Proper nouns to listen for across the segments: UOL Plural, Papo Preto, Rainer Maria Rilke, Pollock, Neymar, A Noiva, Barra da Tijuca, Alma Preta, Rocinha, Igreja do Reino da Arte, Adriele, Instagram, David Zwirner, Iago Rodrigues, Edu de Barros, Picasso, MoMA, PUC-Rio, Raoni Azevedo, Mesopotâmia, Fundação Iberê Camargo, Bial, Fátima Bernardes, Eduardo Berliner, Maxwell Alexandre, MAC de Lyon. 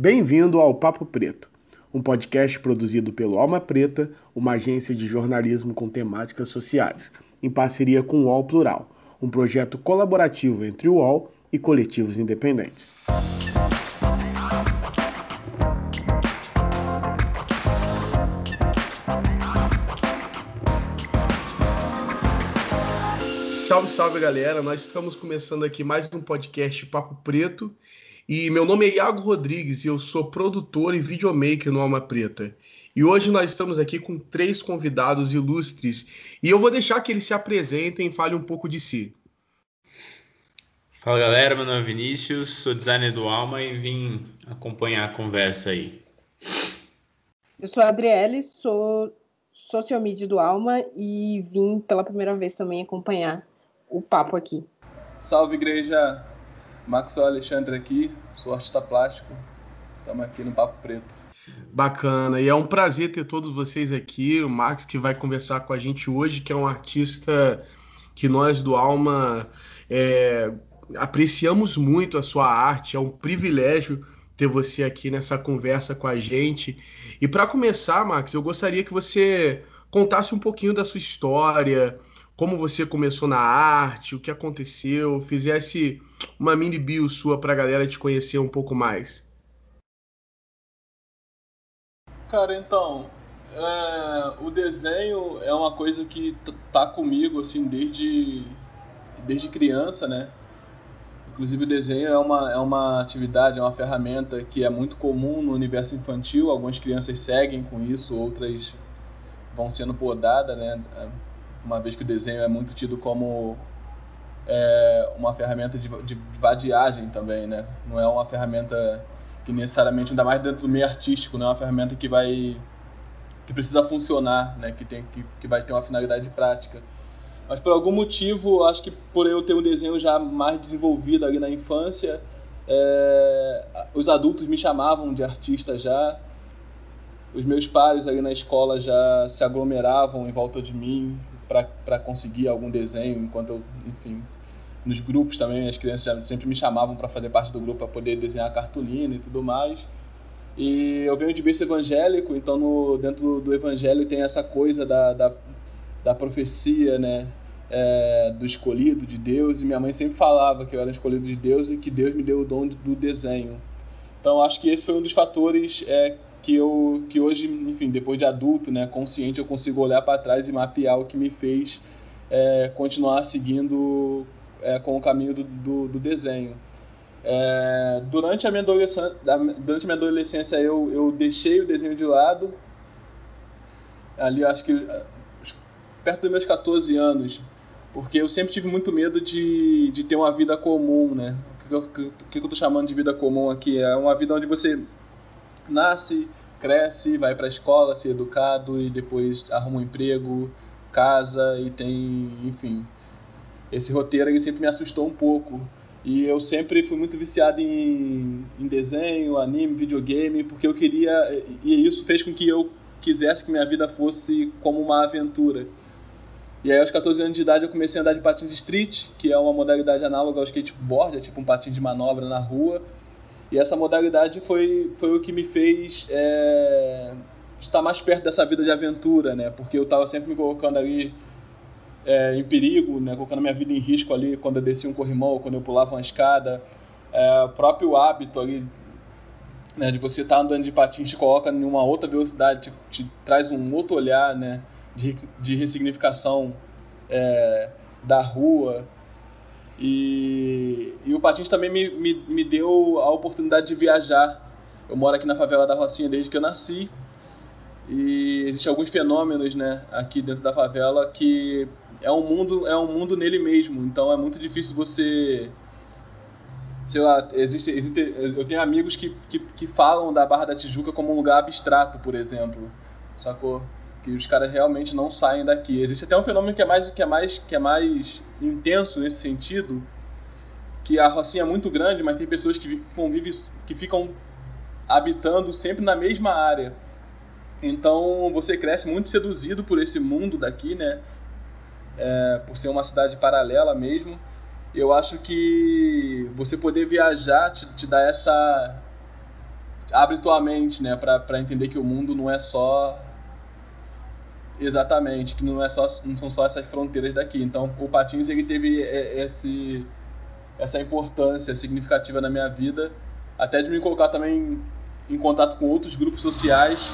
Bem-vindo ao Papo Preto, um podcast produzido pelo Alma Preta, uma agência de jornalismo com temáticas sociais, em parceria com o UOL Plural, um projeto colaborativo entre o UOL e coletivos independentes. Salve, salve, galera! Nós estamos começando aqui mais um podcast Papo Preto e meu nome é Iago Rodrigues e eu sou produtor e videomaker no Alma Preta. E hoje nós estamos aqui com três convidados ilustres e eu vou deixar que eles se apresentem e falem um pouco de si. Fala, galera! Meu nome é Vinícius, sou designer do Alma e vim acompanhar a conversa aí. Eu sou a Adriele, sou social media do Alma e vim pela primeira vez também acompanhar o papo aqui. Salve, igreja! Maxwell Alexandre aqui, sou artista plástico, estamos aqui no Papo Preto. Bacana, e é um prazer ter todos vocês aqui, o Max que vai conversar com a gente hoje, que é um artista que nós do Alma apreciamos muito a sua arte, é um privilégio ter você aqui nessa conversa com a gente. E para começar, Max, eu gostaria que você contasse um pouquinho da sua história, como você começou na arte, o que aconteceu, fizesse uma mini bio sua para a galera te conhecer um pouco mais. Cara, então, o desenho é uma coisa que tá comigo assim desde criança, né? Inclusive o desenho é uma atividade, é uma ferramenta que é muito comum no universo infantil. Algumas crianças seguem com isso, outras vão sendo podadas, né? Uma vez que o desenho é muito tido como uma ferramenta de vadiagem também, né? Não é uma ferramenta que necessariamente, ainda mais dentro do meio artístico, não é uma ferramenta que precisa funcionar, né? Que vai ter uma finalidade prática. Mas por algum motivo, acho que por eu ter um desenho já mais desenvolvido ali na infância, os adultos me chamavam de artista já, os meus pares ali na escola já se aglomeravam em volta de mim para conseguir algum desenho, enquanto eu, enfim, nos grupos também as crianças já sempre me chamavam para fazer parte do grupo para poder desenhar cartolina e tudo mais. E eu venho de berço evangélico, então dentro do evangelho tem essa coisa da profecia, né? Do escolhido de Deus, e minha mãe sempre falava que eu era escolhido de Deus e que Deus me deu o dom do desenho. Então acho que esse foi um dos fatores que hoje, enfim, depois de adulto, né, consciente, eu consigo olhar para trás e mapear o que me fez continuar seguindo com o caminho do desenho. Durante a minha adolescência eu deixei o desenho de lado. Ali acho que perto dos meus 14 anos, porque eu sempre tive muito medo de ter uma vida comum, né? O que eu estou chamando de vida comum aqui? É uma vida onde você nasce, cresce, vai para a escola, se educado e depois arruma um emprego, casa e tem, enfim. Esse roteiro ele sempre me assustou um pouco. E eu sempre fui muito viciado em desenho, anime, videogame, porque eu queria, e isso fez com que eu quisesse que minha vida fosse como uma aventura. E aí, aos 14 anos de idade, eu comecei a andar de patins street, que é uma modalidade análoga ao skateboard, é tipo um patins de manobra na rua. E essa modalidade foi o que me fez estar mais perto dessa vida de aventura, né? Porque eu estava sempre me colocando ali em perigo, né? Colocando minha vida em risco ali, quando eu descia um corrimão, quando eu pulava uma escada. O próprio hábito ali, né, de você estar andando de patins, te coloca em uma outra velocidade, te traz um outro olhar, né, de ressignificação da rua. E o patins também me deu a oportunidade de viajar. Eu moro aqui na favela da Rocinha desde que eu nasci, e existem alguns fenômenos, né, aqui dentro da favela, que é um mundo nele mesmo. Então é muito difícil você... Sei lá, eu tenho amigos que falam da Barra da Tijuca como um lugar abstrato, por exemplo, sacou? Que os caras realmente não saem daqui. Existe até um fenômeno que é mais intenso nesse sentido, que a Rocinha é muito grande, mas tem pessoas que convivem, que ficam habitando sempre na mesma área. Então você cresce muito seduzido por esse mundo daqui, né? Por ser uma cidade paralela mesmo. Eu acho que você poder viajar te dá essa abre tua mente, né, para entender que o mundo não é só exatamente, que não é só, não são só essas fronteiras daqui. Então, o patins ele teve essa importância significativa na minha vida, até de me colocar também em contato com outros grupos sociais.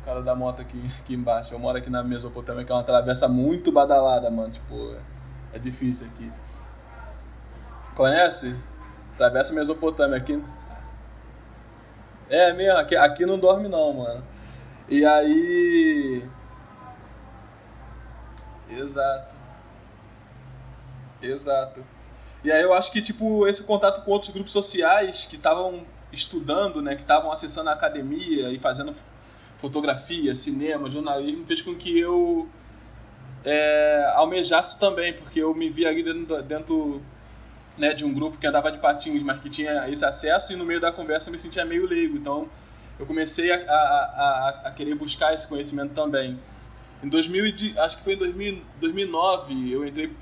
O cara da moto aqui embaixo, eu moro aqui na Mesopotâmia, que é uma travessa muito badalada, mano, tipo, é difícil aqui. Conhece? Travessa Mesopotâmia aqui. É mesmo, aqui não dorme não, mano. E aí... Exato. E aí eu acho que, tipo, esse contato com outros grupos sociais que estavam estudando, né, que estavam acessando a academia e fazendo fotografia, cinema, jornalismo, fez com que eu almejasse também, porque eu me via ali dentro né, de um grupo que andava de patins, mas que tinha esse acesso, e no meio da conversa eu me sentia meio leigo. Então, eu comecei a querer buscar esse conhecimento também. Em 2000, acho que foi em 2009,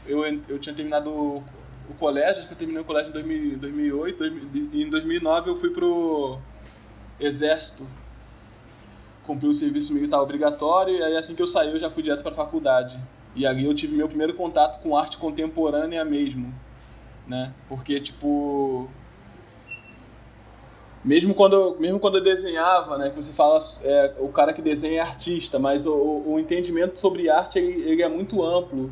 eu tinha terminado o colégio, acho que eu terminei o colégio em 2008, e em 2009 eu fui pro Exército, cumpri o serviço militar obrigatório, e aí assim que eu saí eu já fui direto para a faculdade. E ali eu tive meu primeiro contato com arte contemporânea mesmo, né? Porque, tipo... Mesmo quando eu desenhava, né? Que você fala, o cara que desenha é artista, mas o entendimento sobre arte, ele é muito amplo,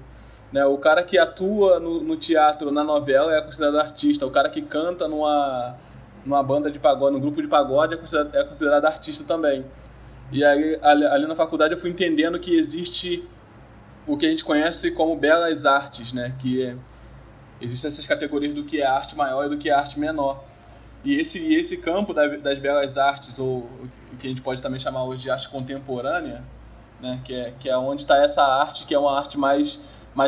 né? O cara que atua no teatro, na novela, é considerado artista. O cara que canta numa banda de pagode, num grupo de pagode, é considerado artista também. E aí, ali na faculdade eu fui entendendo que existe o que a gente conhece como belas artes, né? Que existem essas categorias do que é arte maior e do que é arte menor. E esse campo das belas artes, ou o que a gente pode também chamar hoje de arte contemporânea, né? Que é onde está essa arte, que é uma arte mais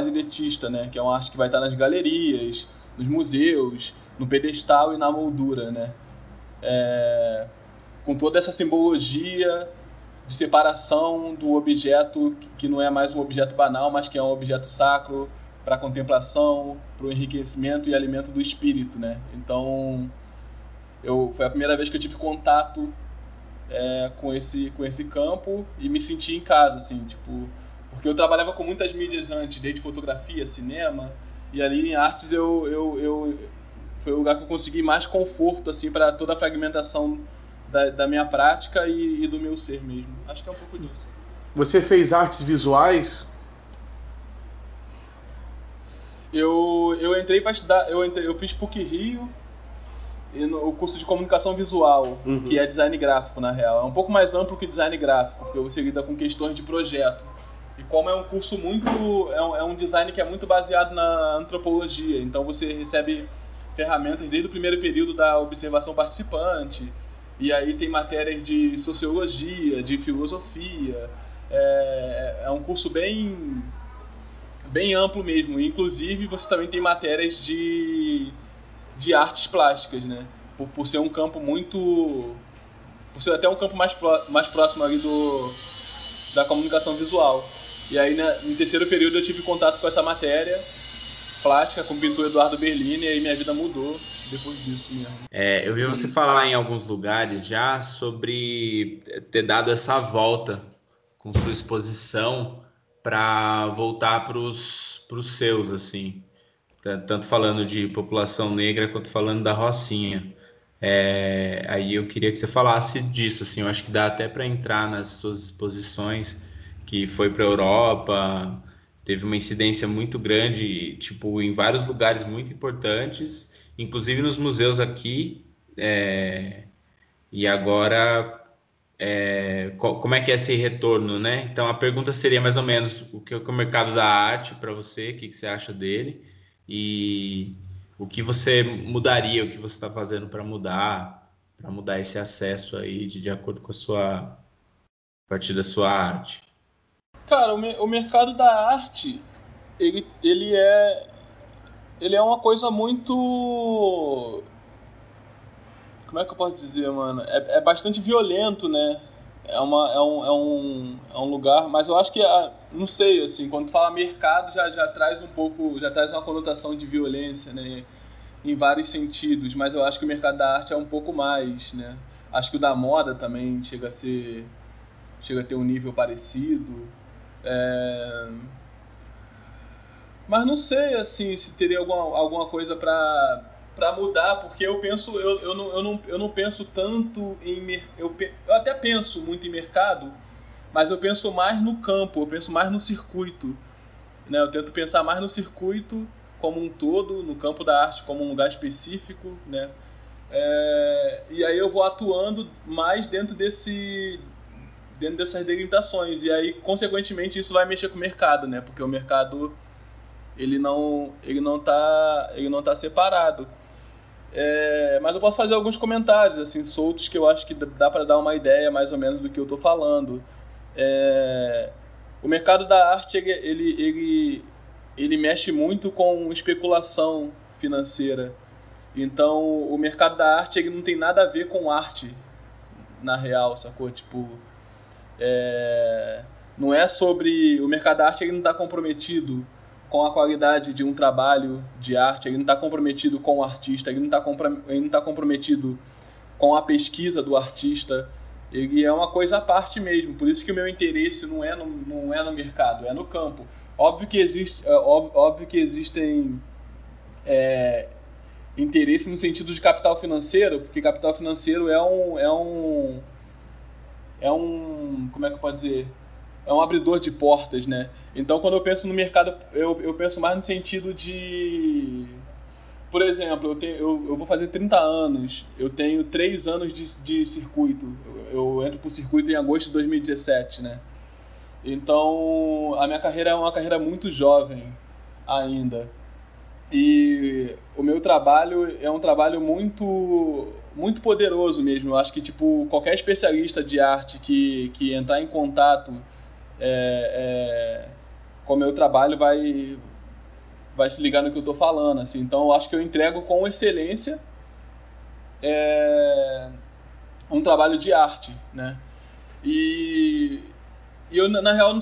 elitista, né? Que é uma arte que vai estar nas galerias, nos museus, no pedestal e na moldura, né? Com toda essa simbologia de separação do objeto, que não é mais um objeto banal, mas que é um objeto sacro para a contemplação, para o enriquecimento e alimento do espírito, né? Então... foi a primeira vez que eu tive contato com esse campo e me senti em casa, assim, tipo... Porque eu trabalhava com muitas mídias antes, desde fotografia, cinema, e ali em artes foi o lugar que eu consegui mais conforto, assim, para toda a fragmentação da minha prática e do meu ser mesmo. Acho que é um pouco disso. Você fez artes visuais? Eu entrei para estudar... Eu fiz PUC-Rio... o curso de comunicação visual, uhum. Que é design gráfico, na real. É um pouco mais amplo que design gráfico, porque você lida com questões de projeto. E como é um curso é um design que é muito baseado na antropologia, então você recebe ferramentas desde o primeiro período da observação participante, e aí tem matérias de sociologia, de filosofia. É um curso bem, bem amplo mesmo. Inclusive, você também tem matérias de artes plásticas, né? Por ser um campo muito... Por ser até um campo mais próximo ali da comunicação visual. E aí, no terceiro período, eu tive contato com essa matéria plástica, com o pintor Eduardo Berliner, e minha vida mudou depois disso mesmo. Eu vi você falar em alguns lugares já sobre ter dado essa volta com sua exposição para voltar para os seus, assim. Tanto falando de população negra quanto falando da Rocinha. Aí eu queria que você falasse disso, assim. Eu acho que dá até para entrar nas suas exposições, que foi para a Europa, teve uma incidência muito grande, tipo, em vários lugares muito importantes, inclusive nos museus aqui. E agora, como é que é esse retorno, né? Então a pergunta seria mais ou menos o que é o mercado da arte para você, o que você acha dele? E o que você mudaria, o que você está fazendo para mudar esse acesso aí de acordo com a partir da sua arte? Cara, o mercado da arte, ele é uma coisa muito... Como é que eu posso dizer, mano? É bastante violento, né? É um lugar, mas eu acho que, não sei, assim, quando fala mercado já traz uma conotação de violência, né? em vários sentidos, mas eu acho que o mercado da arte é um pouco mais, né? Acho que o da moda também chega a ter um nível parecido. Mas não sei, assim, se teria alguma coisa para mudar, porque eu penso, eu não penso tanto em... Eu até penso muito em mercado, mas eu penso mais no campo, eu penso mais no circuito, né? Eu tento pensar mais no circuito como um todo, no campo da arte como um lugar específico, né? E aí eu vou atuando mais dentro dessas delimitações, e aí, consequentemente, isso vai mexer com o mercado, né? Porque o mercado, ele não tá separado. Mas eu posso fazer alguns comentários, assim, soltos, que eu acho que dá para dar uma ideia, mais ou menos, do que eu tô falando. O mercado da arte, ele mexe muito com especulação financeira. Então, o mercado da arte, ele não tem nada a ver com arte, na real, sacou? Tipo, não é sobre... O mercado da arte, ele não tá comprometido com a qualidade de um trabalho de arte, ele não está comprometido com o artista, ele não tá comprometido com a pesquisa do artista, ele é uma coisa à parte mesmo. Por isso que o meu interesse não é no mercado, é no campo. Óbvio que existem interesse no sentido de capital financeiro, porque capital financeiro é um como é que eu posso dizer? É um abridor de portas, né? Então, quando eu penso no mercado, eu penso mais no sentido de... Por exemplo, eu vou fazer 30 anos, eu tenho 3 anos de circuito. Eu entro pro circuito em agosto de 2017, né? Então, a minha carreira é uma carreira muito jovem ainda. E o meu trabalho é um trabalho muito, muito poderoso mesmo. Eu acho que, tipo, qualquer especialista de arte que entrar em contato... com o meu trabalho vai se ligar no que eu tô falando, assim. Então eu acho que eu entrego com excelência um trabalho de arte, né? E eu, na real,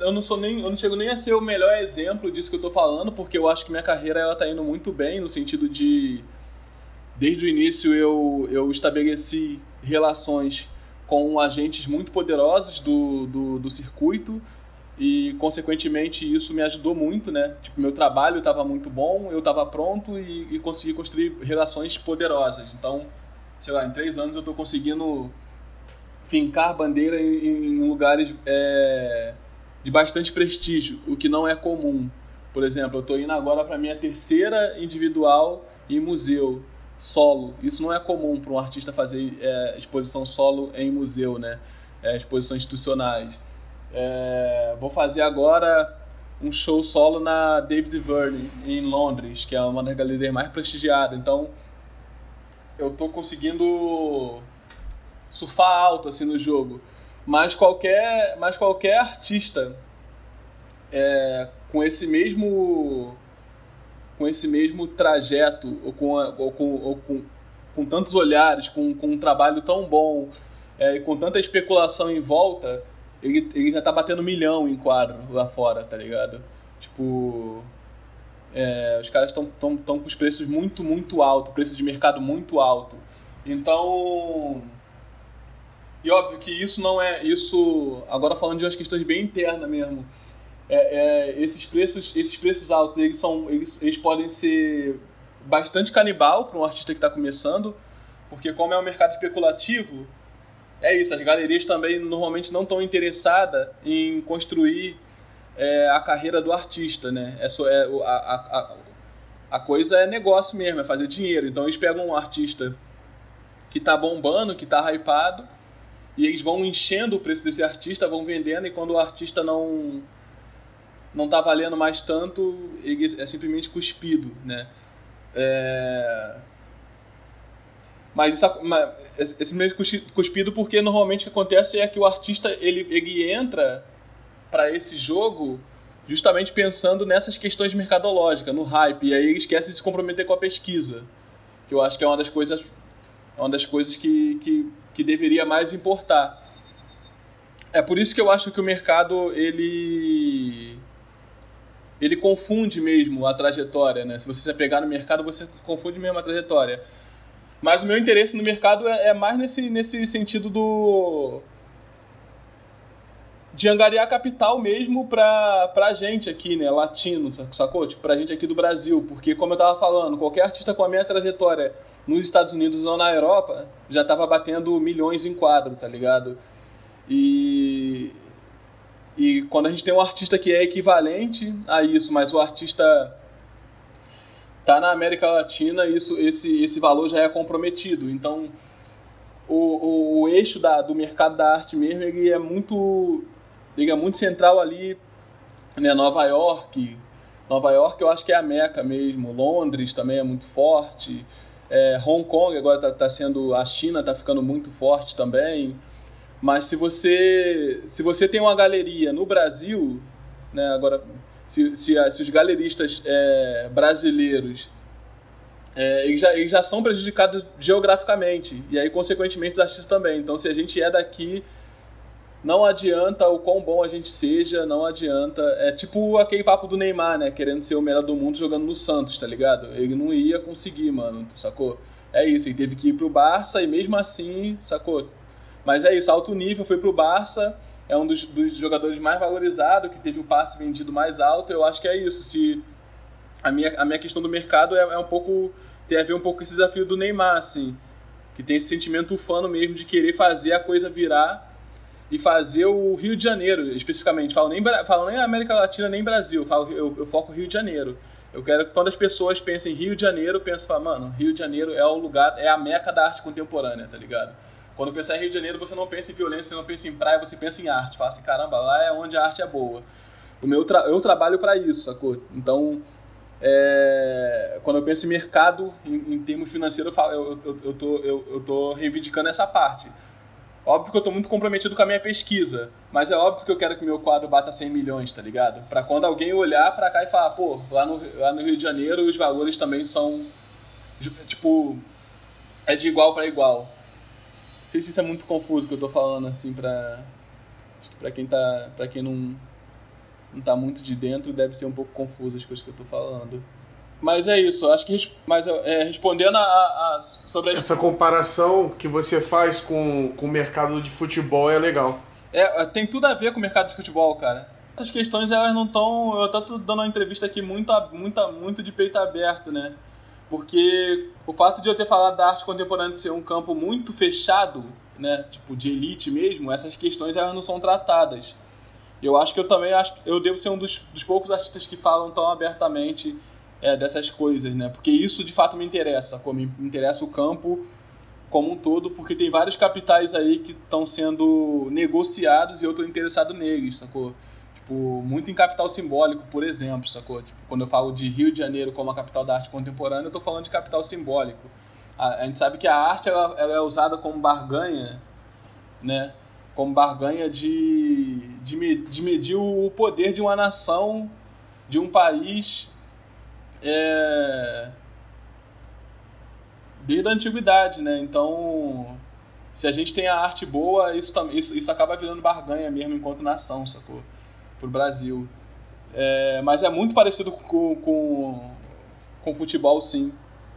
eu não chego nem a ser o melhor exemplo disso que eu tô falando, porque eu acho que minha carreira, ela tá indo muito bem, no sentido de, desde o início eu estabeleci relações com agentes muito poderosos do circuito, e consequentemente isso me ajudou muito, né? Tipo, meu trabalho estava muito bom, eu estava pronto e consegui construir relações poderosas. Então, sei lá, em 3 anos eu estou conseguindo fincar bandeira em lugares de bastante prestígio, o que não é comum. Por exemplo, eu estou indo agora para a minha 3ª individual em museu solo. Isso não é comum para um artista fazer exposição solo em museu, né? Exposições institucionais. Vou fazer agora um show solo na David Zwirner, em Londres, que é uma das galerias mais prestigiadas. Então, eu tô conseguindo surfar alto, assim, no jogo. Mas qualquer artista com esse mesmo... trajeto, ou com tantos olhares, com um trabalho tão bom, e com tanta especulação em volta, ele já tá batendo 1 milhão em quadro lá fora, tá ligado? Tipo, os caras estão com os preços muito, muito altos, preço de mercado muito alto. Então, e óbvio que isso não é... Isso, agora falando de umas questões bem internas mesmo, esses preços altos, eles podem ser bastante canibal para um artista que está começando, porque como é um mercado especulativo, é isso, as galerias também normalmente não estão interessadas em construir a carreira do artista, né? A coisa é negócio mesmo, é fazer dinheiro. Então eles pegam um artista que está bombando, que está hypado, e eles vão enchendo o preço desse artista, vão vendendo, e quando o artista não tá valendo mais tanto, ele é simplesmente cuspido, né? Mas é simplesmente cuspido, porque normalmente o que acontece é que o artista ele entra para esse jogo justamente pensando nessas questões mercadológicas, no hype, e aí ele esquece de se comprometer com a pesquisa, que eu acho que é uma das coisas que deveria mais importar. É por isso que eu acho que o mercado, ele... ele confunde mesmo a trajetória, né? Se você se apegar no mercado, você confunde mesmo a trajetória. Mas o meu interesse no mercado é mais nesse sentido do... de angariar capital mesmo pra gente aqui, né? Latino, sacou? Tipo, pra gente aqui do Brasil. Porque, como eu tava falando, qualquer artista com a minha trajetória nos Estados Unidos ou na Europa já tava batendo milhões em quadro, tá ligado? E quando a gente tem um artista que é equivalente a isso, mas o artista tá na América Latina, esse valor já é comprometido. Então, o eixo do mercado da arte mesmo, ele é muito central ali, né? Nova York eu acho que é a meca mesmo, Londres também é muito forte, Hong Kong agora tá sendo, a China tá ficando muito forte também. Mas se você tem uma galeria no Brasil, né, agora se os galeristas brasileiros, eles já são prejudicados geograficamente, e aí consequentemente os artistas também. Então, se a gente é daqui, não adianta o quão bom a gente seja, não adianta. É tipo aquele papo do Neymar, né, querendo ser o melhor do mundo jogando no Santos, tá ligado? Ele não ia conseguir, mano, sacou? É isso, ele teve que ir pro Barça e mesmo assim, sacou? Mas é isso, alto nível, foi pro Barça, é um dos jogadores mais valorizados, que teve o passe vendido mais alto. Eu acho que é isso. Se a minha questão do mercado é um pouco, tem a ver um pouco com esse desafio do Neymar, assim, que tem esse sentimento ufano mesmo de querer fazer a coisa virar e fazer o Rio de Janeiro, especificamente. Falo nem América Latina, nem Brasil, eu foco Rio de Janeiro. Eu quero que quando as pessoas pensem em Rio de Janeiro, pensam, mano, Rio de Janeiro é o lugar, é a meca da arte contemporânea, tá ligado? Quando pensar em Rio de Janeiro, você não pensa em violência, você não pensa em praia, você pensa em arte. Fala assim, caramba, lá é onde a arte é boa. Eu trabalho para isso, sacou? Então, quando eu penso em mercado, em termos financeiros, eu tô reivindicando essa parte. Óbvio que eu tô muito comprometido com a minha pesquisa, mas é óbvio que eu quero que meu quadro bata 100 milhões, tá ligado? Para quando alguém olhar para cá e falar, pô, lá no Rio de Janeiro os valores também são, tipo, é de igual para igual. Não sei se isso é muito confuso que eu tô falando, assim, pra quem não tá muito de dentro, deve ser um pouco confuso as coisas que eu tô falando. Mas é isso, acho que respondendo sobre essa comparação que você faz com o mercado de futebol é legal. Tem tudo a ver com o mercado de futebol, cara. Essas questões, elas não estão... Eu tô dando uma entrevista aqui muito de peito aberto, né? Porque o fato de eu ter falado da arte contemporânea ser um campo muito fechado, né, tipo de elite mesmo, essas questões elas não são tratadas. Eu acho que eu devo ser um dos poucos artistas que falam tão abertamente dessas coisas, né? Porque isso de fato me interessa, como me interessa o campo como um todo, porque tem vários capitais aí que estão sendo negociados e eu estou interessado neles, sacou? Muito em capital simbólico, por exemplo, sacou? Tipo, quando eu falo de Rio de Janeiro como a capital da arte contemporânea, eu tô falando de capital simbólico. A gente sabe que a arte ela é usada como barganha, né? Como barganha de medir o poder de uma nação, de um país, desde a antiguidade, né? Então, se a gente tem a arte boa, isso acaba virando barganha mesmo enquanto nação, sacou? Pro Brasil. Mas é muito parecido com futebol, sim.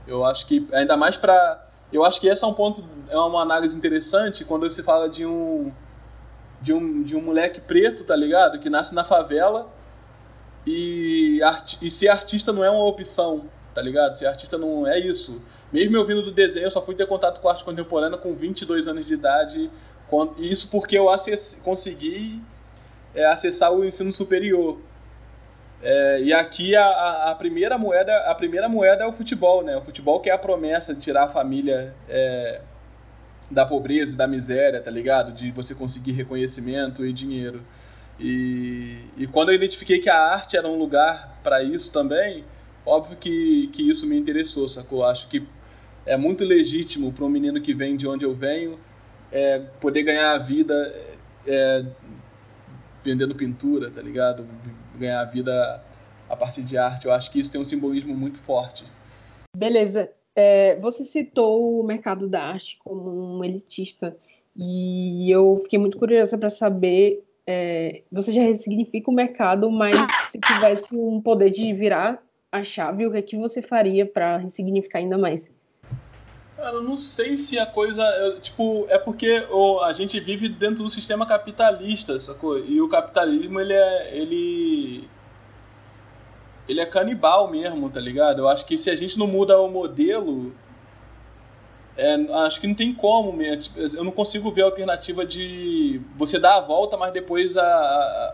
Eu acho que, ainda mais para... Eu acho que esse é um ponto, é uma análise interessante quando se fala de um moleque preto, tá ligado? Que nasce na favela e ser artista não é uma opção, tá ligado? Ser artista não é isso. Mesmo eu vindo do desenho, eu só fui ter contato com arte contemporânea com 22 anos de idade. E isso porque eu consegui... acessar o ensino superior. E aqui a primeira moeda é o futebol, né? O futebol que é a promessa de tirar a família da pobreza, da miséria, tá ligado? De você conseguir reconhecimento e dinheiro. E quando eu identifiquei que a arte era um lugar para isso também, óbvio que isso me interessou, sacou? Acho que é muito legítimo para um menino que vem de onde eu venho poder ganhar a vida... vendendo pintura, tá ligado? Ganhar a vida a partir de arte. Eu acho que isso tem um simbolismo muito forte. Beleza. Você citou o mercado da arte como um elitista e eu fiquei muito curiosa para saber você já ressignifica o mercado, mas se tivesse um poder de virar a chave, o que é que você faria para ressignificar ainda mais? Cara, eu não sei se a coisa... Tipo, é porque a gente vive dentro do sistema capitalista, sacou? E o capitalismo, ele é canibal mesmo, tá ligado? Eu acho que se a gente não muda o modelo... acho que não tem como, eu não consigo ver a alternativa de você dar a volta, mas depois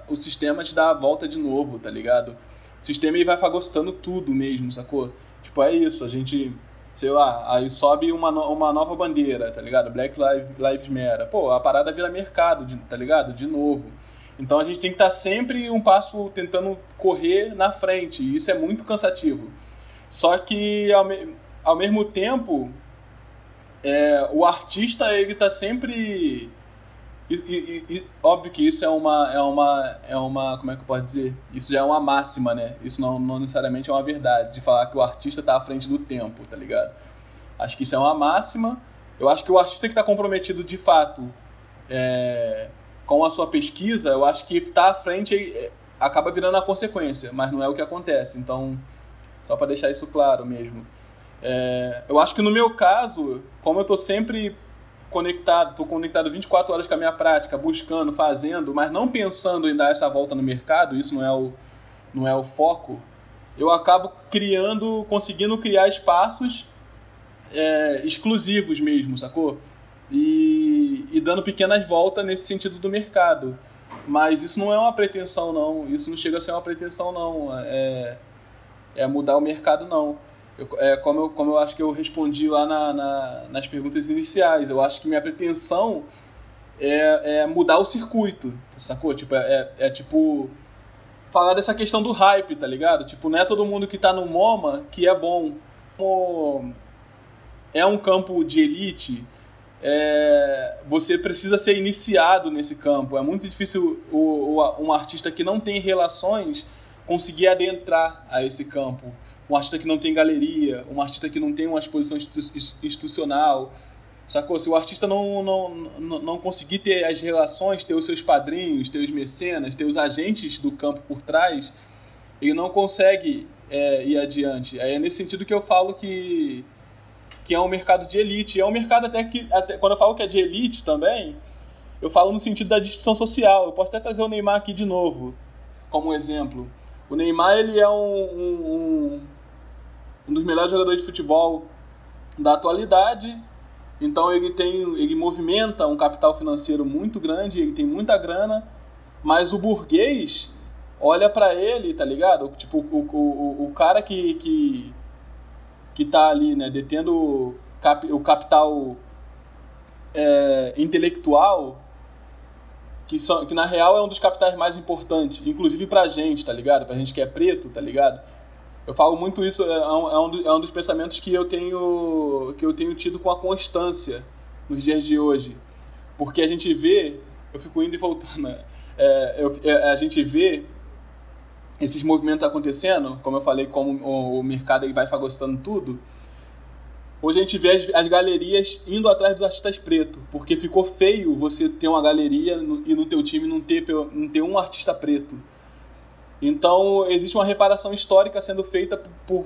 o sistema te dá a volta de novo, tá ligado? O sistema ele vai fagocitando tudo mesmo, sacou? Tipo, é isso, a gente, sei lá, aí sobe uma nova bandeira, tá ligado? Black Lives Matter. Pô, a parada vira mercado, tá ligado? De novo. Então a gente tem que estar sempre um passo tentando correr na frente, e isso é muito cansativo. Só que, ao mesmo tempo... o artista, ele tá sempre... óbvio que isso é uma... Como é que eu posso dizer? Isso já é uma máxima, né? Isso não necessariamente é uma verdade, de falar que o artista tá à frente do tempo, tá ligado? Acho que isso é uma máxima. Eu acho que o artista que tá comprometido, de fato, com a sua pesquisa, eu acho que tá à frente acaba virando a consequência, mas não é o que acontece. Então, só para deixar isso claro mesmo. Eu acho que no meu caso, como eu estou sempre conectado, estou conectado 24 horas com a minha prática, buscando, fazendo, mas não pensando em dar essa volta no mercado, isso não é o foco, eu acabo conseguindo criar espaços exclusivos mesmo, sacou? E dando pequenas voltas nesse sentido do mercado. Mas isso não é uma pretensão, não. Isso não chega a ser uma pretensão, não. É mudar o mercado, não. Como eu acho que eu respondi lá nas perguntas iniciais, eu acho que minha pretensão é mudar o circuito, sacou? Tipo, tipo falar dessa questão do hype, tá ligado? Tipo, não é todo mundo que tá no MoMA que é bom. É um campo de elite, você precisa ser iniciado nesse campo. É muito difícil um artista que não tem relações conseguir adentrar a esse campo. Um artista que não tem galeria, um artista que não tem uma exposição institucional, sacou? Se o artista não conseguir ter as relações, ter os seus padrinhos, ter os mecenas, ter os agentes do campo por trás, ele não consegue ir adiante. É nesse sentido que eu falo que é um mercado de elite. É um mercado até quando eu falo que é de elite também, eu falo no sentido da distinção social. Eu posso até trazer o Neymar aqui de novo, como exemplo. O Neymar, ele é um dos melhores jogadores de futebol da atualidade, então ele movimenta um capital financeiro muito grande, ele tem muita grana, mas o burguês olha pra ele, tá ligado? Tipo, o cara que tá ali, né, detendo o capital intelectual, que na real é um dos capitais mais importantes, inclusive pra gente, tá ligado? Pra gente que é preto, tá ligado? Eu falo muito isso, é um dos pensamentos que eu tenho tido com a constância nos dias de hoje. Porque a gente vê, eu fico indo e voltando, a gente vê esses movimentos acontecendo, como eu falei, como o mercado ele vai fagocitando tudo. Hoje a gente vê as galerias indo atrás dos artistas pretos, porque ficou feio você ter uma galeria e no teu time não ter um artista preto. Então, existe uma reparação histórica sendo feita por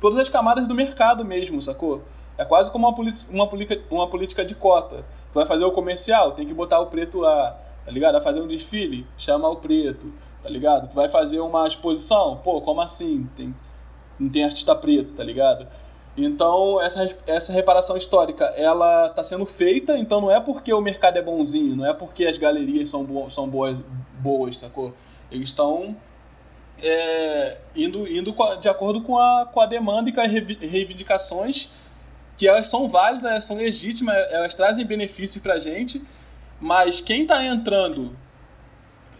todas as camadas do mercado mesmo, sacou? É quase como uma política de cota. Tu vai fazer o comercial, tem que botar o preto lá, tá ligado? Vai fazer um desfile, chama o preto, tá ligado? Tu vai fazer uma exposição, pô, como assim? Não tem artista preto, tá ligado? Então, essa reparação histórica, ela tá sendo feita, então não é porque o mercado é bonzinho, não é porque as galerias são boas, sacou? Eles estão... indo de acordo com a demanda e com as reivindicações, que elas são válidas, elas são legítimas, elas trazem benefícios pra gente, mas quem está entrando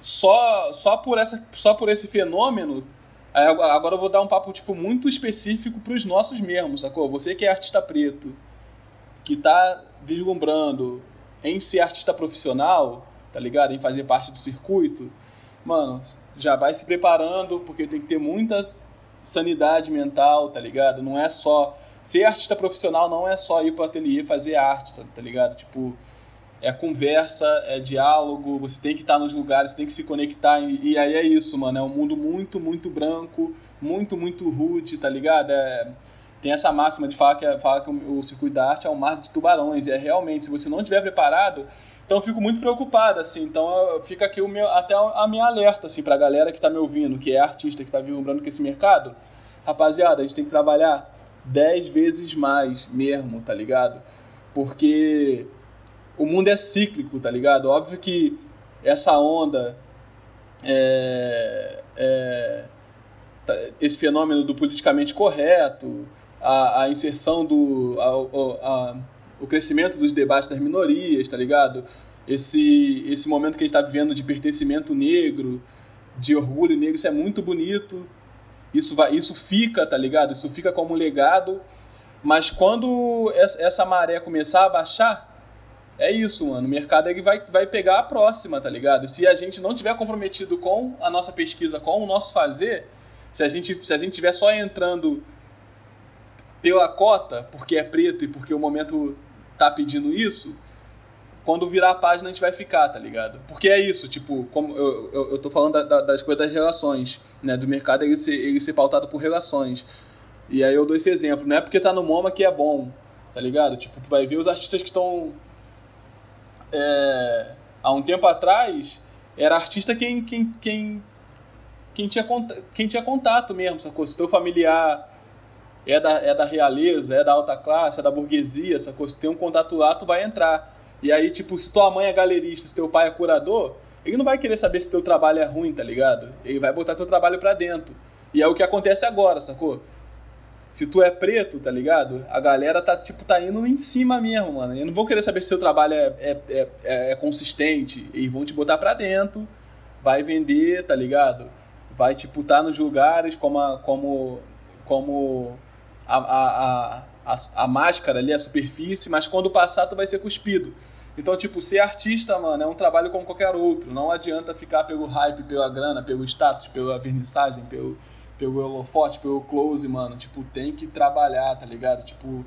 só por esse fenômeno, agora eu vou dar um papo tipo, muito específico pros nossos mesmos, sacou? Você que é artista preto, que está vislumbrando em ser artista profissional, tá ligado? Em fazer parte do circuito, mano, já vai se preparando, porque tem que ter muita sanidade mental, tá ligado? Não é só... Ser artista profissional não é só ir pro ateliê fazer arte, tá ligado? Tipo, é conversa, é diálogo, você tem que estar nos lugares, tem que se conectar, e aí é isso, mano, é um mundo muito, muito branco, muito, muito rude, tá ligado? É, tem essa máxima de falar que o circuito da arte é um mar de tubarões, e é realmente, se você não estiver preparado, então eu fico muito preocupado, assim, então fica aqui até a minha alerta, assim, pra galera que tá me ouvindo, que é artista, que tá vislumbrando com esse mercado, rapaziada, a gente tem que trabalhar 10 vezes mais mesmo, tá ligado? Porque o mundo é cíclico, tá ligado? Óbvio que essa onda, esse fenômeno do politicamente correto, a inserção do... o crescimento dos debates das minorias, tá ligado? Esse momento que a gente tá vivendo de pertencimento negro, de orgulho negro, isso é muito bonito, isso fica, tá ligado? Isso fica como um legado, mas quando essa maré começar a baixar, é isso, mano. O mercado é que vai pegar a próxima, tá ligado? Se a gente não tiver comprometido com a nossa pesquisa, com o nosso fazer, se a gente tiver só entrando pela cota, porque é preto e porque o momento tá pedindo isso, quando virar a página a gente vai ficar, tá ligado? Porque é isso, tipo, como eu tô falando das coisas das relações, né? Do mercado ele ser pautado por relações. E aí eu dou esse exemplo. Não é porque tá no MoMA que é bom, tá ligado? Tipo, tu vai ver os artistas que estão... há um tempo atrás, era artista quem tinha contato mesmo, sacou? Se teu familiar é da realeza, é da alta classe, é da burguesia, sacou? Se tem um contato lá, tu vai entrar. E aí, tipo, se tua mãe é galerista, se teu pai é curador, ele não vai querer saber se teu trabalho é ruim, tá ligado? Ele vai botar teu trabalho pra dentro. E é o que acontece agora, sacou? Se tu é preto, tá ligado? A galera tá indo em cima mesmo, mano. Eles não vão querer saber se seu trabalho é consistente. E vão te botar pra dentro, vai vender, tá ligado? Vai te putar nos lugares como a máscara ali, a superfície, mas quando passar tu vai ser cuspido. Então, tipo, ser artista, mano, é um trabalho como qualquer outro. Não adianta ficar pelo hype, pela grana, pelo status, pela vernissagem, pelo holofote, pelo close, mano. Tipo, tem que trabalhar, tá ligado? Tipo,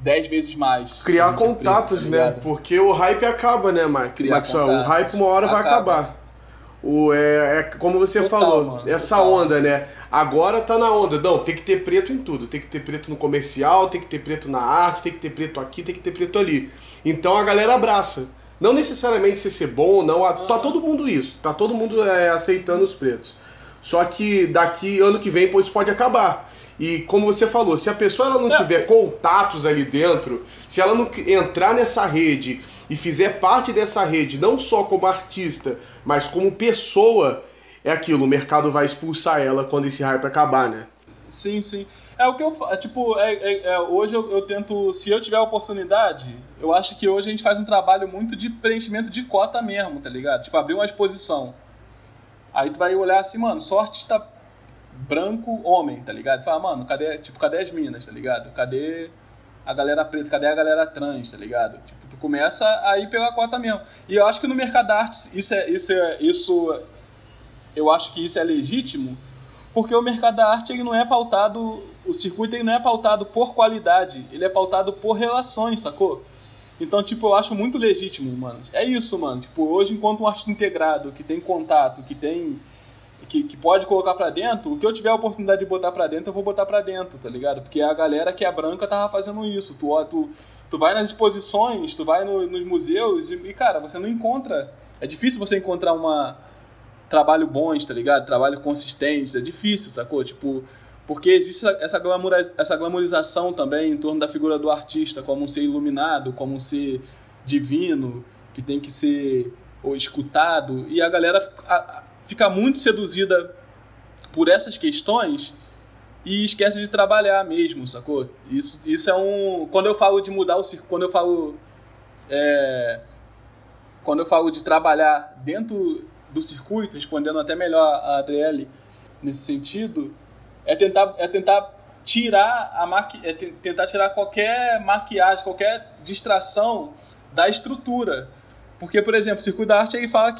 10 vezes mais. Criar contatos, é preto, tá, né? Porque o hype acaba, né, Maxwell? O hype uma hora vai acabar. Como você total, falou, mano, essa total onda, né? Agora tá na onda. Não, tem que ter preto em tudo. Tem que ter preto no comercial, tem que ter preto na arte, tem que ter preto aqui, tem que ter preto ali. Então a galera abraça. Não necessariamente se ser bom ou não. Tá todo mundo isso. Tá todo mundo aceitando os pretos. Só que daqui, ano que vem, isso pode acabar. E como você falou, se a pessoa ela não tiver contatos ali dentro, se ela não entrar nessa rede e fizer parte dessa rede, não só como artista, mas como pessoa, é aquilo, o mercado vai expulsar ela quando esse hype acabar, né? Sim, sim. É o que eu faço, tipo, hoje eu tento, se eu tiver a oportunidade, eu acho que hoje a gente faz um trabalho muito de preenchimento de cota mesmo, tá ligado? Tipo, abrir uma exposição. Aí tu vai olhar assim, mano, só artista branco, homem, tá ligado? Tu fala, mano, cadê as minas, tá ligado? Cadê a galera preta? Cadê a galera trans, tá ligado? Tipo, tu começa a ir pela cota mesmo. E eu acho que no mercado da arte, eu acho que isso é legítimo, porque o mercado da arte, ele não é pautado, o circuito, ele não é pautado por qualidade, ele é pautado por relações, sacou? Então, tipo, eu acho muito legítimo, mano. É isso, mano. Tipo, hoje, enquanto um artista integrado, que tem contato, que pode colocar pra dentro, o que eu tiver a oportunidade de botar pra dentro, eu vou botar pra dentro, tá ligado? Porque a galera que é branca tava fazendo isso. Tu vai nas exposições, tu vai nos museus e, cara, você não encontra... É difícil você encontrar trabalho bom, tá ligado? Trabalho consistente, é difícil, sacou? Tipo... Porque existe essa glamourização também em torno da figura do artista, como um ser iluminado, como um ser divino, que tem que ser ou escutado. E a galera fica muito seduzida por essas questões e esquece de trabalhar mesmo, sacou? Isso é um... Quando eu falo de mudar o circuito, quando eu falo de trabalhar dentro do circuito, respondendo até melhor a Adriele nesse sentido... tentar tirar qualquer maquiagem, qualquer distração da estrutura. Porque, por exemplo, o circuito da arte, ele fala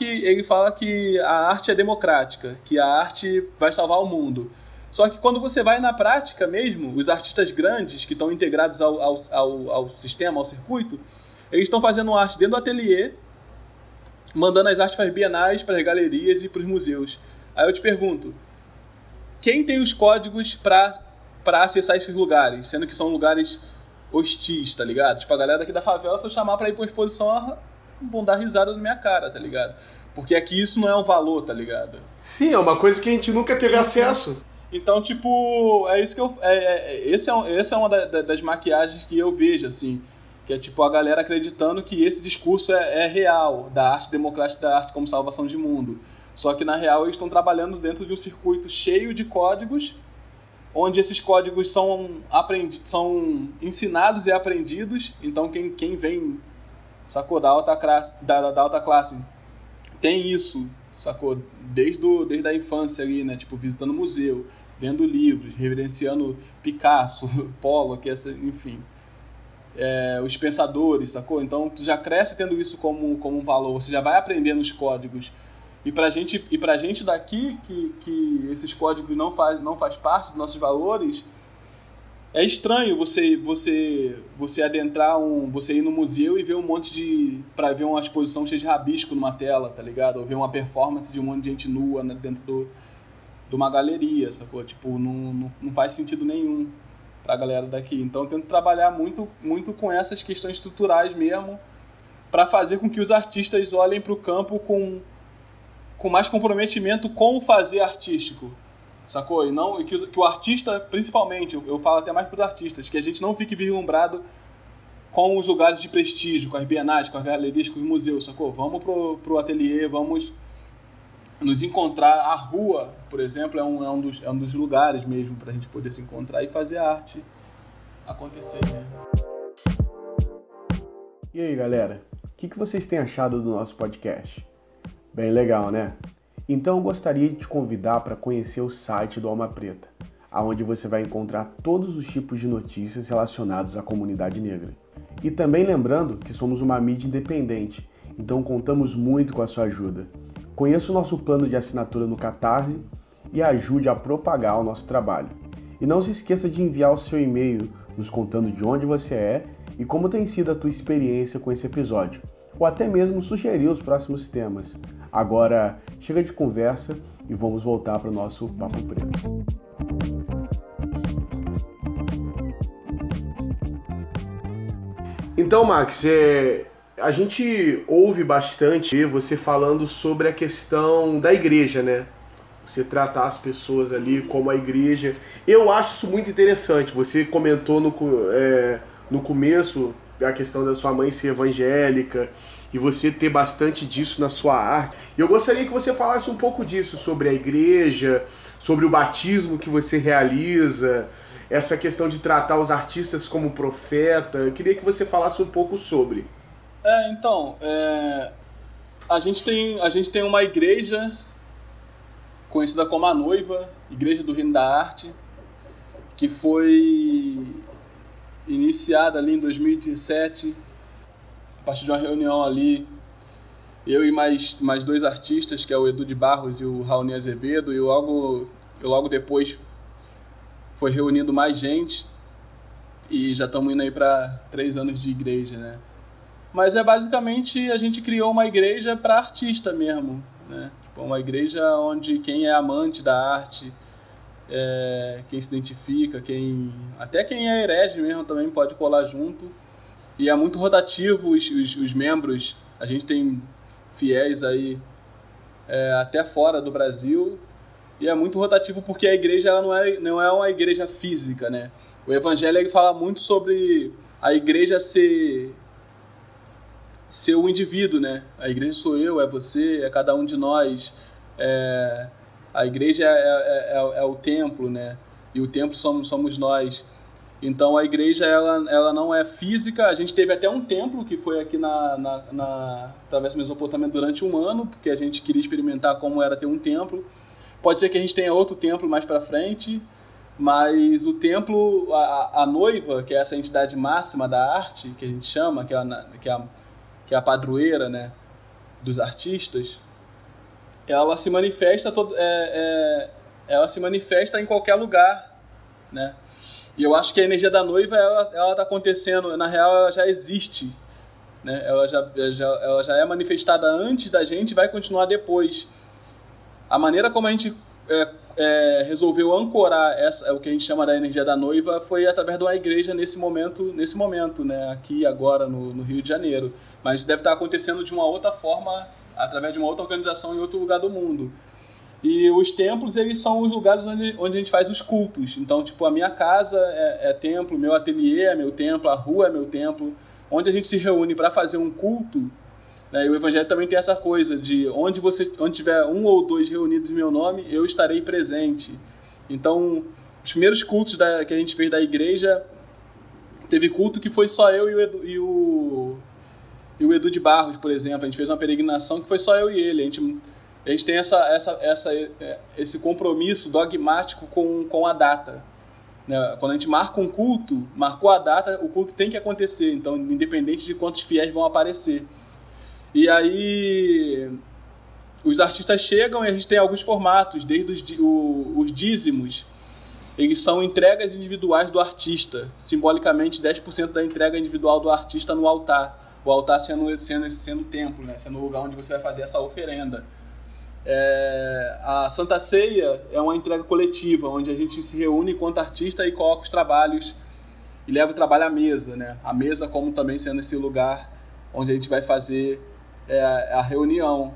que a arte é democrática, que a arte vai salvar o mundo. Só que quando você vai na prática mesmo, os artistas grandes que estão integrados ao sistema, ao circuito, Eles estão fazendo arte dentro do ateliê, mandando as artes para as bienais, para as galerias e para os museus. Aí eu te pergunto, quem tem os códigos para acessar esses lugares? Sendo que são lugares hostis, tá ligado? Tipo, a galera daqui da favela, se eu chamar para ir para uma exposição, vão dar risada na minha cara, tá ligado? Porque aqui isso não é um valor, tá ligado? Sim, é uma coisa que a gente nunca teve acesso. Então, tipo, é isso que eu... essa é uma das maquiagens que eu vejo, assim. Que é, tipo, a galera acreditando que esse discurso é real, da arte democrática, da arte como salvação de mundo. Só que, na real, eles estão trabalhando dentro de um circuito cheio de códigos, onde esses códigos são ensinados e aprendidos. Então, quem vem, sacou, da alta classe, tem isso, sacou? Desde a infância ali, né? Tipo, visitando museu, lendo livros, reverenciando Picasso, Pollock, enfim. Os pensadores, sacou? Então, tu já cresce tendo isso como um valor, você já vai aprendendo os códigos. E pra gente daqui, que esses códigos não faz parte dos nossos valores, é estranho você adentrar você ir no museu e ver um monte de... pra ver uma exposição cheia de rabisco numa tela, tá ligado? Ou ver uma performance de um monte de gente nua, né, dentro de uma galeria, sacou? Tipo, não faz sentido nenhum pra galera daqui. Então eu tento trabalhar muito, muito com essas questões estruturais mesmo, pra fazer com que os artistas olhem pro campo com mais comprometimento com o fazer artístico. Sacou? E que o artista, principalmente, eu falo até mais para os artistas, que a gente não fique vislumbrado com os lugares de prestígio, com as bienais, com as galerias, com os museus, sacou? Vamos pro ateliê, vamos nos encontrar. A rua, por exemplo, é um dos lugares mesmo para a gente poder se encontrar e fazer a arte acontecer, né? E aí, galera? O que vocês têm achado do nosso podcast? Bem legal, né? Então eu gostaria de te convidar para conhecer o site do Alma Preta, onde você vai encontrar todos os tipos de notícias relacionados à comunidade negra. E também lembrando que somos uma mídia independente, então contamos muito com a sua ajuda. Conheça o nosso plano de assinatura no Catarse e ajude a propagar o nosso trabalho. E não se esqueça de enviar o seu e-mail nos contando de onde você é e como tem sido a tua experiência com esse episódio, ou até mesmo sugerir os próximos temas. Agora, chega de conversa e vamos voltar para o nosso Papo Preto. Então, Max, a gente ouve bastante você falando sobre a questão da igreja, né? Você tratar as pessoas ali como a igreja. Eu acho isso muito interessante. Você comentou no começo a questão da sua mãe ser evangélica e você ter bastante disso na sua arte. E eu gostaria que você falasse um pouco disso, sobre a igreja, sobre o batismo que você realiza, essa questão de tratar os artistas como profeta. Eu queria que você falasse um pouco sobre. A gente tem uma igreja conhecida como A Noiva, Igreja do Reino da Arte, que foi iniciada ali em 2017, a partir de uma reunião ali, eu e mais dois artistas, que é o Edu de Barros e o Raoni Azevedo, e logo depois foi reunindo mais gente, e já estamos indo aí para 3 anos de igreja, né? Mas basicamente, a gente criou uma igreja para artista mesmo, né? Tipo, uma igreja onde quem é amante da arte, quem se identifica, até quem é herege mesmo também pode colar junto. E é muito rotativo os membros. A gente tem fiéis aí até fora do Brasil. E é muito rotativo porque a igreja ela não é uma igreja física, né? O evangelho ele fala muito sobre a igreja ser o indivíduo, né? A igreja sou eu, é você, é cada um de nós. A igreja é o templo, né? E o templo somos nós. Então, a igreja, ela não é física. A gente teve até um templo que foi aqui na Travessa Mesopotâmia durante 1 ano, porque a gente queria experimentar como era ter um templo. Pode ser que a gente tenha outro templo mais para frente, mas o templo, a noiva, que é essa entidade máxima da arte, que a gente chama, que é a padroeira, né, dos artistas, ela se manifesta em qualquer lugar, né? E eu acho que a energia da noiva ela tá acontecendo, na real ela já existe, né? Ela já é manifestada antes da gente e vai continuar depois. A maneira como a gente resolveu ancorar o que a gente chama da energia da noiva foi através de uma igreja nesse momento, né? Aqui agora no Rio de Janeiro. Mas deve estar acontecendo de uma outra forma, através de uma outra organização em outro lugar do mundo. E os templos, eles são os lugares onde a gente faz os cultos. Então, tipo, a minha casa é templo, meu ateliê é meu templo, a rua é meu templo. Onde a gente se reúne para fazer um culto, né? E o Evangelho também tem essa coisa de onde tiver um ou dois reunidos em meu nome, eu estarei presente. Então, os primeiros cultos que a gente fez da igreja, teve culto que foi só eu e o Edu de Barros, por exemplo. A gente fez uma peregrinação que foi só eu e ele. A gente tem esse compromisso dogmático com a data. Né? Quando a gente marca um culto, marcou a data, o culto tem que acontecer. Então, independente de quantos fiéis vão aparecer. E aí, os artistas chegam e a gente tem alguns formatos, desde os dízimos. Eles são entregas individuais do artista. Simbolicamente, 10% da entrega individual do artista no altar. O altar sendo o templo, né? Sendo o lugar onde você vai fazer essa oferenda. A Santa Ceia é uma entrega coletiva, onde a gente se reúne enquanto artista e coloca os trabalhos e leva o trabalho à mesa, né? A mesa como também sendo esse lugar onde a gente vai fazer a reunião.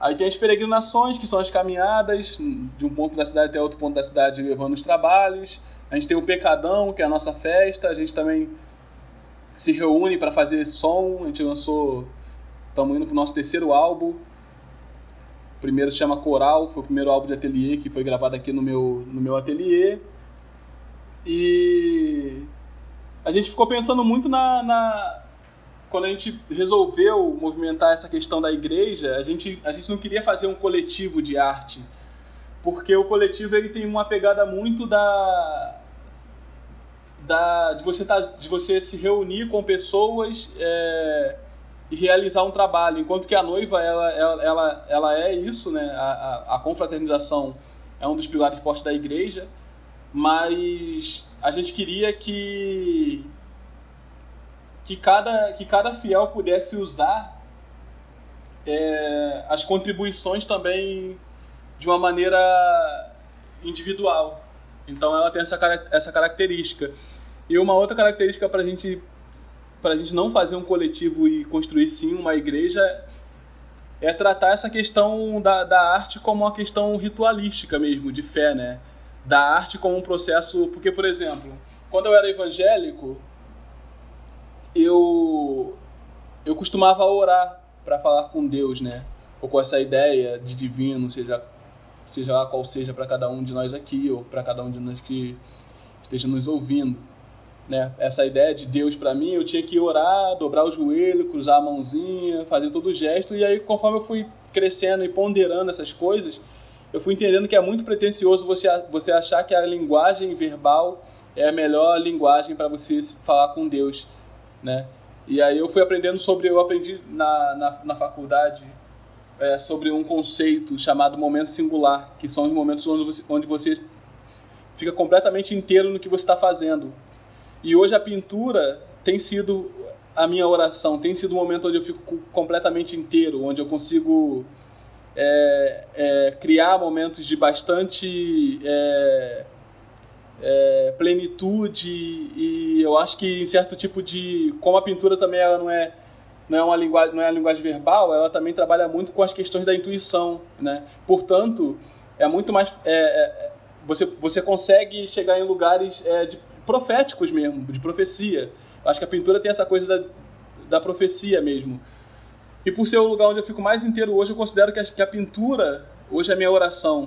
Aí tem as peregrinações, que são as caminhadas de um ponto da cidade até outro ponto da cidade, levando os trabalhos. A gente tem o Pecadão, que é a nossa festa. A gente também se reúne para fazer som. A gente lançou, estamos indo para o nosso terceiro álbum. O primeiro se chama Coral, foi o primeiro álbum de ateliê que foi gravado aqui no meu ateliê. E a gente ficou pensando muito quando a gente resolveu movimentar essa questão da igreja, a gente não queria fazer um coletivo de arte, porque o coletivo ele tem uma pegada muito de você se reunir com pessoas... e realizar um trabalho, enquanto que a noiva ela é isso, né? A confraternização é um dos pilares fortes da igreja, mas a gente queria que cada fiel pudesse usar as contribuições também de uma maneira individual. Então ela tem essa característica. E uma outra característica para a gente não fazer um coletivo e construir sim uma igreja, é tratar essa questão da arte como uma questão ritualística mesmo, de fé, né? Da arte como um processo... Porque, por exemplo, quando eu era evangélico, eu costumava orar para falar com Deus, né? Ou com essa ideia de divino, seja lá qual seja para cada um de nós aqui, ou para cada um de nós que esteja nos ouvindo. Né? Essa ideia de Deus para mim, eu tinha que orar, dobrar o joelho, cruzar a mãozinha, fazer todo o gesto. E aí, conforme eu fui crescendo e ponderando essas coisas, eu fui entendendo que é muito pretensioso você achar que a linguagem verbal é a melhor linguagem para você falar com Deus, né? E aí eu fui aprendendo eu aprendi na faculdade sobre um conceito chamado momento singular, que são os momentos onde você fica completamente inteiro no que você está fazendo. E hoje a pintura tem sido a minha oração, tem sido o momento onde eu fico completamente inteiro, onde eu consigo criar momentos de bastante plenitude. E eu acho que em certo tipo de... Como a pintura também ela não é uma linguagem verbal, ela também trabalha muito com as questões da intuição, né? Portanto, é muito mais... Você consegue chegar em lugares... proféticos mesmo, de profecia. Acho que a pintura tem essa coisa da profecia mesmo. E por ser o lugar onde eu fico mais inteiro hoje, eu considero que a pintura hoje é a minha oração.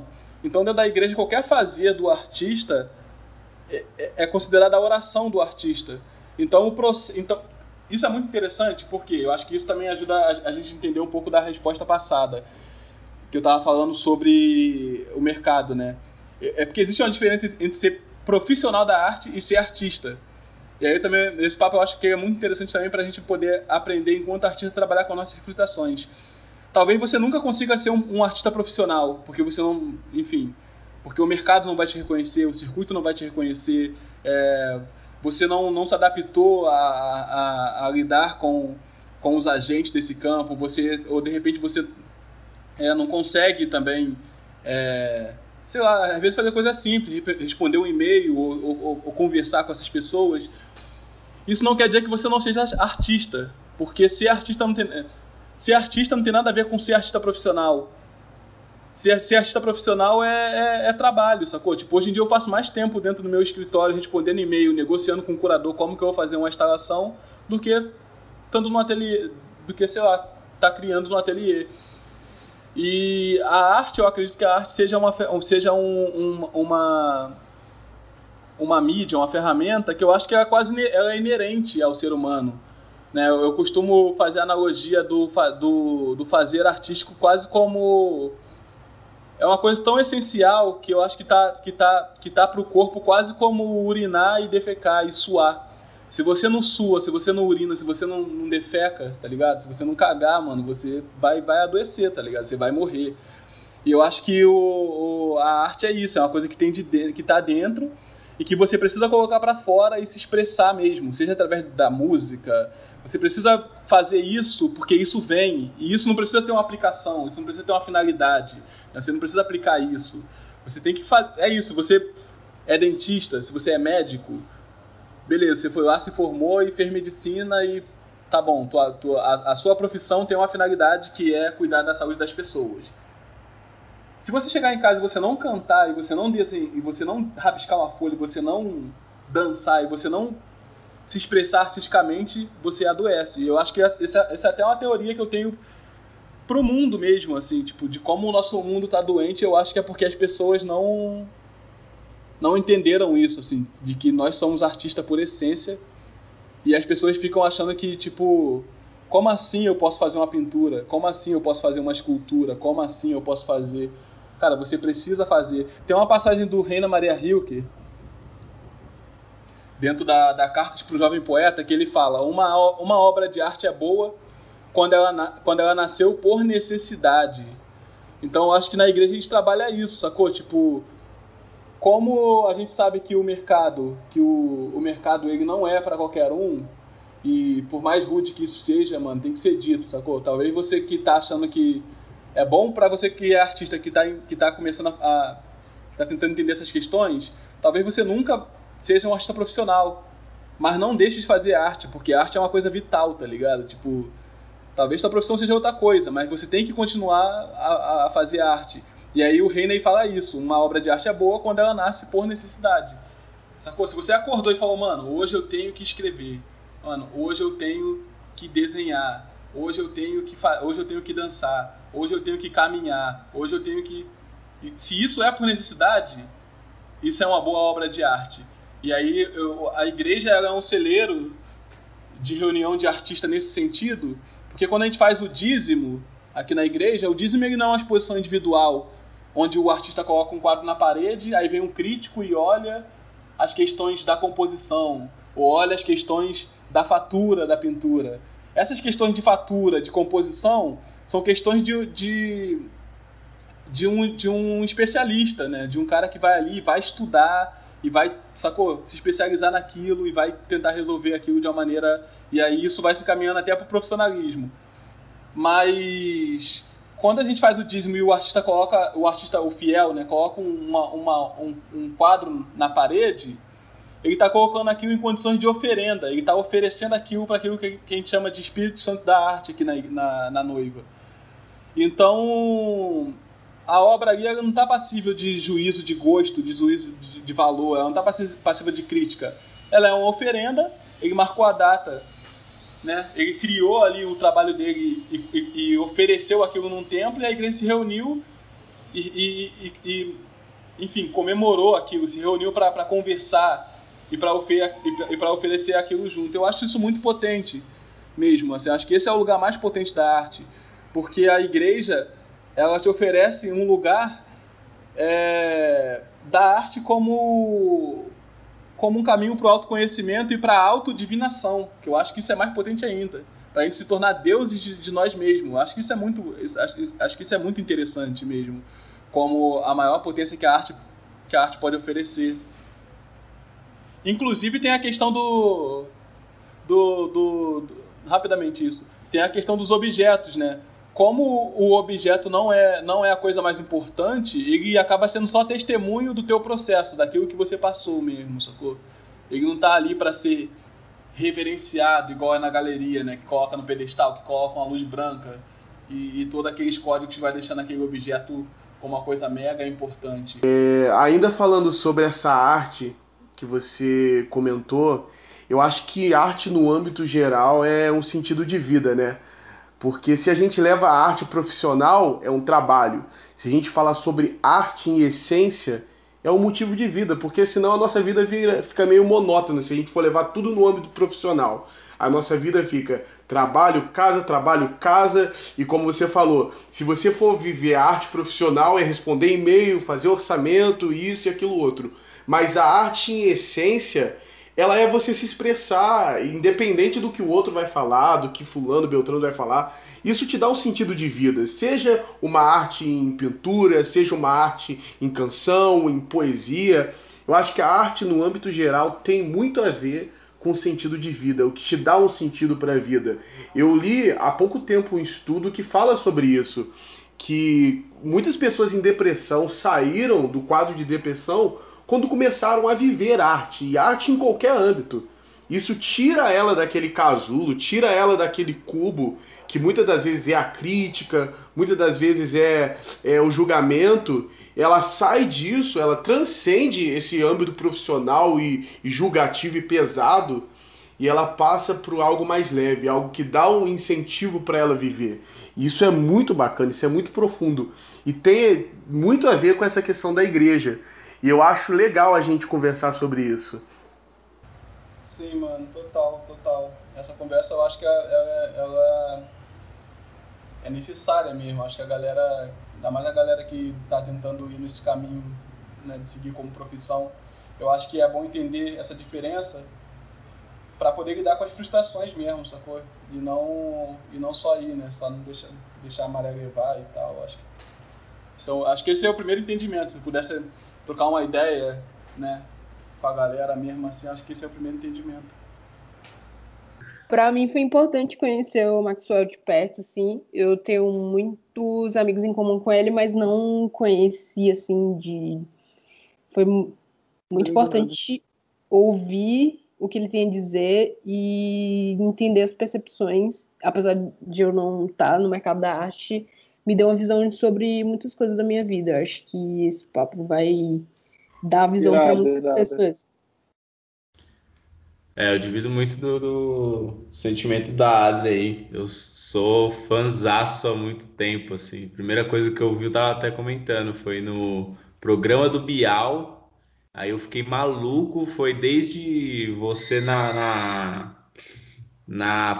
Então, dentro da igreja, qualquer fazer do artista é considerada a oração do artista. Então, isso é muito interessante, porque eu acho que isso também ajuda a gente a entender um pouco da resposta passada, que eu estava falando sobre o mercado, né? É porque existe uma diferença entre ser profissional da arte e ser artista. E aí também, esse papo eu acho que é muito interessante também para a gente poder aprender enquanto artista trabalhar com nossas frustrações. Talvez você nunca consiga ser um artista profissional, porque você não, enfim, porque o mercado não vai te reconhecer, o circuito não vai te reconhecer, você não se adaptou a lidar com com os agentes desse campo, você, ou de repente você não consegue também, sei lá, às vezes fazer coisa simples, responder um e-mail ou conversar com essas pessoas. Isso não quer dizer que você não seja artista, porque ser artista não tem nada a ver com ser artista profissional. Ser artista profissional é trabalho, sacou? Tipo, hoje em dia eu passo mais tempo dentro do meu escritório respondendo e-mail, negociando com o curador como que eu vou fazer uma instalação, do que estando no ateliê, do que, sei lá, tá criando no ateliê. E a arte, eu acredito que a arte seja uma mídia, uma ferramenta que eu acho que ela é inerente ao ser humano, né? Eu costumo fazer a analogia do fazer artístico quase como... É uma coisa tão essencial que eu acho que tá para o corpo quase como urinar e defecar e suar. Se você não sua, se você não urina, se você não defeca, tá ligado? Se você não cagar, mano, você vai adoecer, tá ligado? Você vai morrer. E eu acho que a arte é isso, é uma coisa que tem que tá dentro e que você precisa colocar para fora e se expressar mesmo, seja através da música. Você precisa fazer isso porque isso vem. E isso não precisa ter uma aplicação, isso não precisa ter uma finalidade, né? Você não precisa aplicar isso. Você tem que fazer... É isso, você é dentista, se você é médico... Beleza, você foi lá, se formou e fez medicina e tá bom, a sua profissão tem uma finalidade que é cuidar da saúde das pessoas. Se você chegar em casa e você não cantar, e você não desenhar, e você não rabiscar uma folha, e você não dançar, e você não se expressar artisticamente, você adoece. E eu acho que essa é até uma teoria que eu tenho pro mundo mesmo, assim, tipo, de como o nosso mundo tá doente, eu acho que é porque as pessoas não entenderam isso, assim, de que nós somos artistas por essência, e as pessoas ficam achando que, tipo, como assim eu posso fazer uma pintura? Como assim eu posso fazer uma escultura? Como assim eu posso fazer? Cara, você precisa fazer. Tem uma passagem do Rainer Maria Rilke, dentro da Cartas para o Jovem Poeta, que ele fala: uma obra de arte é boa quando ela nasceu por necessidade. Então, eu acho que na igreja a gente trabalha isso, sacou? Tipo... Como a gente sabe que o mercado ele não é para qualquer um, e por mais rude que isso seja, mano, tem que ser dito, sacou? Talvez você que tá achando que é bom, para você que é artista, que tá começando que tá tentando entender essas questões, talvez você nunca seja um artista profissional, mas não deixe de fazer arte, porque arte é uma coisa vital, tá ligado? Tipo, talvez sua profissão seja outra coisa, mas você tem que continuar a fazer arte. E aí o Rainer fala isso: uma obra de arte é boa quando ela nasce por necessidade. Sacou? Se você acordou e falou: mano, hoje eu tenho que escrever, mano, hoje eu tenho que desenhar, hoje eu tenho que dançar, hoje eu tenho que caminhar, hoje eu tenho que... Se isso é por necessidade, isso é uma boa obra de arte. E aí a igreja ela é um celeiro de reunião de artista nesse sentido, porque quando a gente faz o dízimo aqui na igreja, o dízimo ele não é uma exposição individual, onde o artista coloca um quadro na parede, aí vem um crítico e olha as questões da composição, ou olha as questões da fatura da pintura. Essas questões de fatura, de composição, são questões de um especialista, né? De um cara que vai ali, vai estudar, e vai, sacou, se especializar naquilo, e vai tentar resolver aquilo de uma maneira... E aí isso vai se caminhando até para o profissionalismo. Mas... Quando a gente faz o dízimo e o fiel, né, coloca um quadro na parede, ele está colocando aquilo em condições de oferenda, ele está oferecendo aquilo para aquilo que a gente chama de Espírito Santo da Arte aqui na noiva. Então, a obra ali ela não está passível de juízo de gosto, de juízo de valor, ela não está passível de crítica. Ela é uma oferenda, ele marcou a data, né? Ele criou ali o trabalho dele e ofereceu aquilo num templo, e a igreja se reuniu enfim, comemorou aquilo, se reuniu para conversar e para oferecer aquilo junto. Eu acho isso muito potente mesmo, assim, acho que esse é o lugar mais potente da arte, porque a igreja ela te oferece um lugar da arte como um caminho para o autoconhecimento e para a autodivinação, que eu acho que isso é mais potente ainda, para a gente se tornar deuses de nós mesmos. Acho que isso é muito interessante mesmo, como a maior potência que a arte pode oferecer. Inclusive tem a questão do rapidamente isso, tem a questão dos objetos, né? Como o objeto não é a coisa mais importante, ele acaba sendo só testemunho do teu processo, daquilo que você passou mesmo, sacou? Ele não tá ali para ser reverenciado, igual é na galeria, né? Que coloca no pedestal, que coloca uma luz branca e todos aqueles códigos que vai deixando aquele objeto como uma coisa mega importante. É, ainda falando sobre essa arte que você comentou, eu acho que arte no âmbito geral é um sentido de vida, né? Porque se a gente leva a arte profissional, é um trabalho. Se a gente falar sobre arte em essência, é um motivo de vida, porque senão a nossa vida fica meio monótona. Se a gente for levar tudo no âmbito profissional, a nossa vida fica trabalho, casa, e como você falou, se você for viver a arte profissional, é responder e-mail, fazer orçamento, isso e aquilo outro. Mas a arte em essência, ela é você se expressar, independente do que o outro vai falar, do que fulano, beltrano vai falar. Isso te dá um sentido de vida, seja uma arte em pintura, seja uma arte em canção, em poesia. Eu acho que a arte no âmbito geral tem muito a ver com sentido de vida, o que te dá um sentido para a vida. Eu li há pouco tempo um estudo que fala sobre isso, que muitas pessoas em depressão saíram do quadro de depressão quando começaram a viver arte, e arte em qualquer âmbito. Isso tira ela daquele casulo, tira ela daquele cubo, que muitas das vezes é a crítica, muitas das vezes é o julgamento. Ela sai disso, ela transcende esse âmbito profissional e julgativo e pesado, e ela passa por algo mais leve, algo que dá um incentivo para ela viver. E isso é muito bacana, isso é muito profundo, e tem muito a ver com essa questão da igreja. E eu acho legal a gente conversar sobre isso. Sim, mano, total. Essa conversa eu acho que ela é necessária mesmo. Acho que a galera, ainda mais a galera que tá tentando ir nesse caminho, né, de seguir como profissão, eu acho que é bom entender essa diferença para poder lidar com as frustrações mesmo, sacou? E não só ir, né? Só não deixar a maré levar e tal. Acho que esse é o primeiro entendimento. Se pudesse trocar uma ideia, né, com a galera mesmo, assim, acho que esse é o primeiro entendimento. Para mim foi importante conhecer o Maxwell de perto, assim. Eu tenho muitos amigos em comum com ele, mas não conheci, assim, de... Foi muito importante ouvir o que ele tem a dizer e entender as percepções, apesar de eu não estar no mercado da arte. Me deu uma visão sobre muitas coisas da minha vida. Eu acho que esse papo vai dar visão para muitas pessoas. É, eu divido muito do sentimento da Adri aí. Eu sou fanzaço há muito tempo, assim. Primeira coisa que eu vi, eu tava até comentando, foi no programa do Bial. Aí eu fiquei maluco, foi desde você na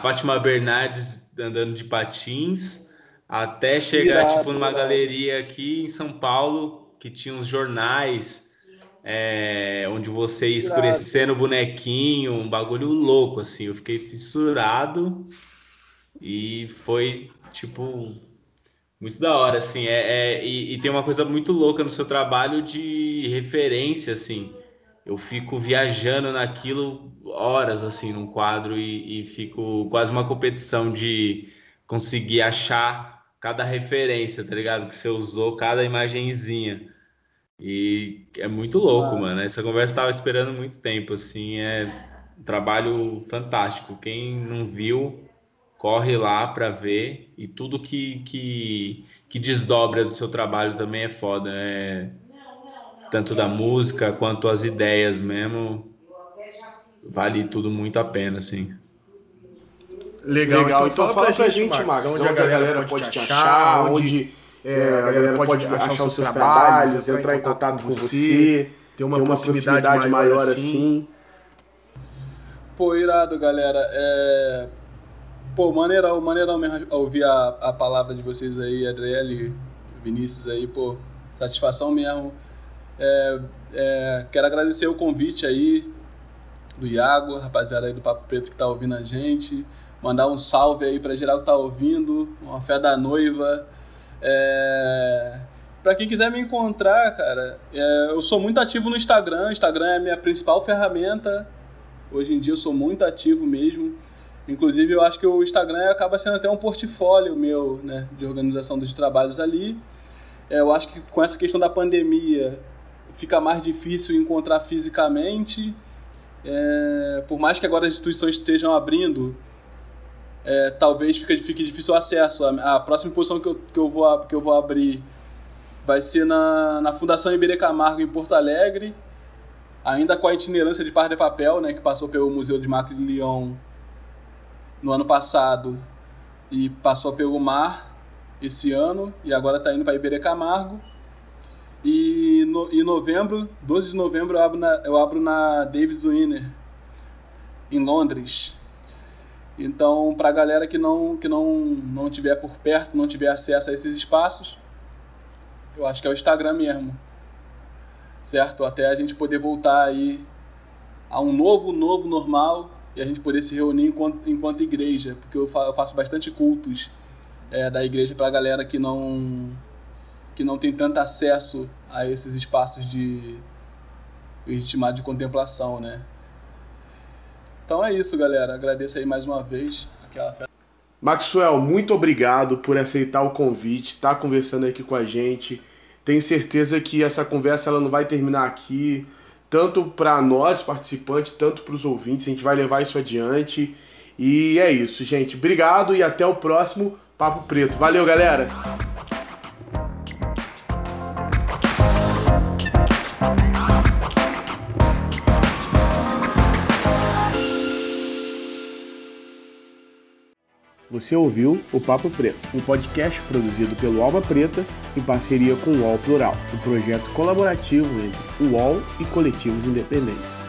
Fátima Bernardes andando de patins, até chegar, tipo, numa galeria aqui em São Paulo, que tinha uns jornais, onde você ia escurecendo o bonequinho, um bagulho louco, assim. Eu fiquei fissurado e foi, tipo, muito da hora, assim. E tem uma coisa muito louca no seu trabalho de referência, assim. Eu fico viajando naquilo horas, assim, num quadro e fico quase uma competição de conseguir achar cada referência, tá ligado? Que você usou, cada imagenzinha. E é muito louco, mano. Essa conversa eu tava esperando muito tempo, assim. É um trabalho fantástico. Quem não viu, corre lá pra ver. E tudo que desdobra do seu trabalho também é foda. Tanto da música quanto as ideias mesmo. Vale tudo muito a pena, assim. Legal. Então fala pra gente, Max, onde a galera pode te achar, onde a galera pode achar os seus trabalhos, entrar em contato com você, ter uma proximidade maior assim. Pô, irado, galera. Pô, maneirão mesmo ouvir a palavra de vocês aí, Adriele, Vinícius aí, pô, satisfação mesmo. Quero agradecer o convite aí do Iago, rapaziada aí do Papo Preto que tá ouvindo a gente. Mandar um salve aí pra geral que tá ouvindo, uma fé da noiva. Pra quem quiser me encontrar, cara, eu sou muito ativo no Instagram. Instagram é a minha principal ferramenta. Hoje em dia eu sou muito ativo mesmo. Inclusive, eu acho que o Instagram acaba sendo até um portfólio meu, né, de organização dos trabalhos ali. Eu acho que com essa questão da pandemia fica mais difícil encontrar fisicamente. Por mais que agora as instituições estejam abrindo, talvez fique difícil o acesso. A próxima exposição que eu vou abrir vai ser na Fundação Iberê Camargo, em Porto Alegre, ainda com a itinerância de Barra de Papel, né, que passou pelo Museu de MAC de Lyon no ano passado e passou pelo Mar esse ano, e agora está indo para Iberê Camargo. E em novembro, 12 de novembro, eu abro na David Zwirner, em Londres. Então, para a galera que não tiver por perto, não tiver acesso a esses espaços, eu acho que é o Instagram mesmo, certo? Até a gente poder voltar aí a um novo normal e a gente poder se reunir enquanto igreja, porque eu faço bastante cultos da igreja para a galera que não tem tanto acesso a esses espaços de intimado de contemplação, né? Então é isso, galera. Agradeço aí mais uma vez. Maxwell, muito obrigado por aceitar o convite, estar conversando aqui com a gente. Tenho certeza que essa conversa ela não vai terminar aqui, tanto para nós, participantes, tanto para os ouvintes. A gente vai levar isso adiante. E é isso, gente. Obrigado e até o próximo Papo Preto. Valeu, galera! Você ouviu o Papo Preto, um podcast produzido pelo Alma Preta em parceria com o UOL Plural, um projeto colaborativo entre o UOL e coletivos independentes.